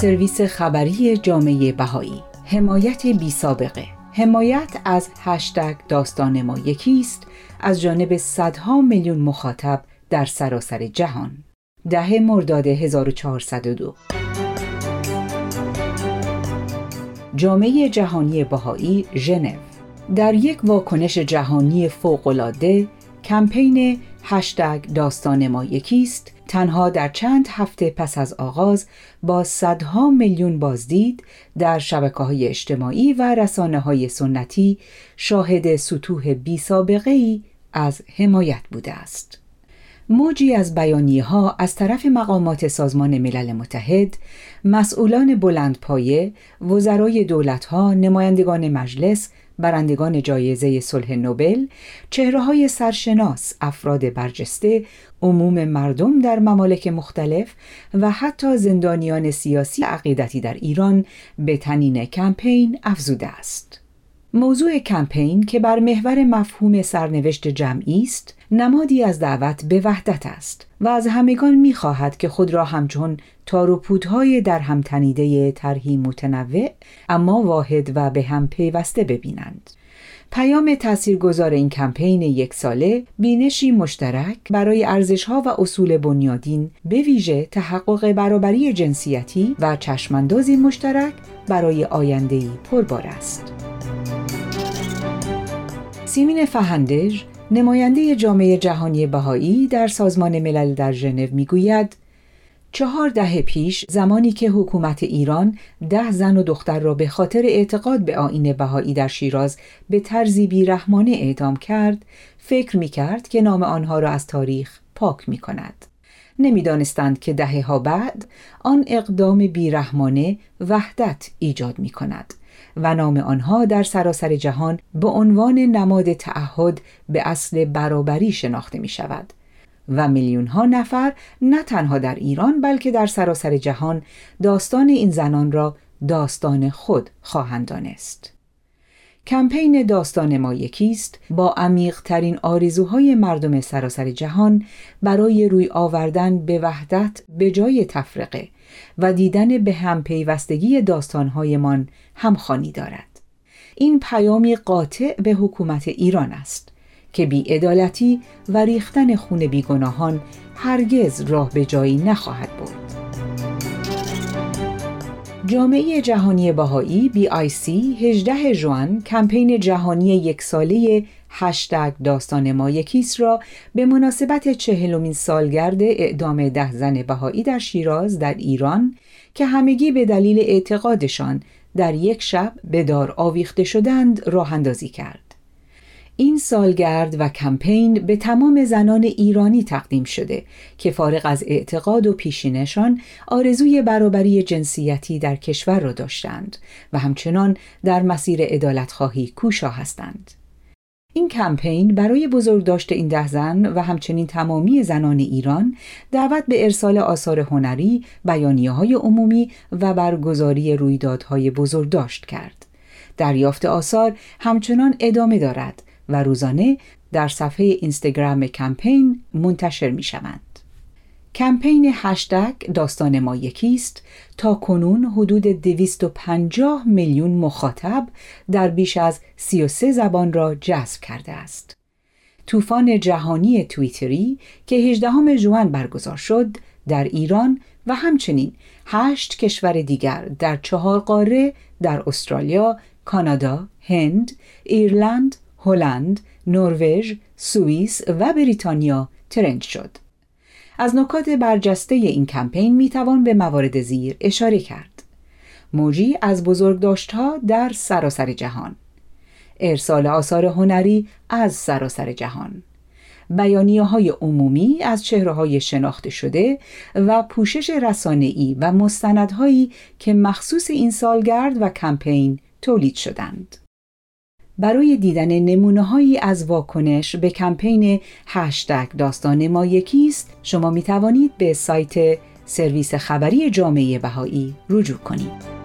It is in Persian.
سرویس خبری جامعه بهائی. حمایت بی سابقه. حمایت از هشتگ داستان ما یکیست از جانب صدها میلیون مخاطب در سراسر جهان. 10 مرداد 1402. جامعه جهانی بهائی ژنو در یک واکنش جهانی فوق‌العاده کمپین هشتگ داستان ما یکیست تنها در چند هفته پس از آغاز با صدها میلیون بازدید در شبکه‌های اجتماعی و رسانه‌های سنتی شاهد سطوح بی سابقه‌ای از حمایت بوده است. موجی از بیانیه‌ها از طرف مقامات سازمان ملل متحد، مسئولان بلندپایه، وزرای دولت‌ها، نمایندگان مجلس، برندگان جایزه صلح نوبل، چهره‌های سرشناس، افراد برجسته، عموم مردم در ممالک مختلف و حتی زندانیان سیاسی عقیدتی در ایران به طنین کمپین افزوده است. موضوع کمپین که بر محور مفهوم سرنوشت جمعی است، نمادی از دعوت به وحدت است و از همگان می‌خواهد که خود را همچون تار و پودهای در هم تنیده طرحی متنوع اما واحد و به هم پیوسته ببینند. پیام تاثیرگذار این کمپین یک ساله بینشی مشترک برای ارزش‌ها و اصول بنیادین، به ویژه تحقق برابری جنسیتی و چشماندازی مشترک برای آینده‌ای پربار است. سیمین فهندج، نماینده جامعه جهانی بهائی در سازمان ملل در ژنو میگوید 4 دهه پیش زمانی که حکومت ایران 10 زن و دختر را به خاطر اعتقاد به آیین بهائی در شیراز به طرزی بیرحمانه اعدام کرد، فکر می‌کرد که نام آنها را از تاریخ پاک می‌کند. نمی‌دانستند که دهه‌ها بعد آن اقدام بیرحمانه وحدت ایجاد می‌کند و نام آنها در سراسر جهان به عنوان نماد تعهد به اصل برابری شناخته می شود و میلیون ها نفر نه تنها در ایران بلکه در سراسر جهان داستان این زنان را داستان خود خواهند دانست. کمپین داستان ما یکیست با عمیق ترین آرزوهای مردم سراسر جهان برای روی آوردن به وحدت به جای تفرقه و دیدن به هم پیوستگی داستان‌هایمان همخوانی دارد. این پیامی قاطع به حکومت ایران است که بی‌عدالتی و ریختن خون بیگناهان هرگز راه به جایی نخواهد برد. جامعه جهانی بهائی BIC 18 ژوئن کمپین جهانی یک ساله هشتگ داستان ما یکیست را به مناسبت 40مین سالگرد اعدام 10 زن بهائی در شیراز در ایران که همگی به دلیل اعتقادشان در یک شب به دار آویخته شدند راه اندازی کرد. این سالگرد و کمپین به تمام زنان ایرانی تقدیم شده که فارغ از اعتقاد و پیشینشان آرزوی برابری جنسیتی در کشور را داشتند و همچنان در مسیر عدالت‌خواهی کوشا هستند. این کمپین برای بزرگداشت این 10 زن و همچنین تمامی زنان ایران دعوت به ارسال آثار هنری، بیانیه‌های عمومی و برگزاری رویدادهای بزرگداشت کرد. دریافت آثار همچنان ادامه دارد و روزانه در صفحه اینستاگرام کمپین منتشر می شوند. کمپین هشتگ داستان ما یکیست تا کنون حدود 250 میلیون مخاطب در بیش از 33 زبان را جذب کرده است. طوفان جهانی توییتری که 18 ژوئن برگزار شد در ایران و همچنین 8 کشور دیگر در 4 قاره در استرالیا، کانادا، هند، ایرلند، هلند، نروژ، سوئیس و بریتانیا ترند شد. از نکات برجسته این کمپین میتوان به موارد زیر اشاره کرد. موجی از بزرگداشت‌ها در سراسر جهان، ارسال آثار هنری از سراسر جهان، بیانیه‌های عمومی از چهره‌های شناخته شده و پوشش رسانه‌ای و مستندهایی که مخصوص این سالگرد و کمپین تولید شدند. برای دیدن نمونه‌هایی از واکنش به کمپین هشتگ داستان ما یکیست شما می توانید به سایت سرویس خبری جامعه بهائی رجوع کنید.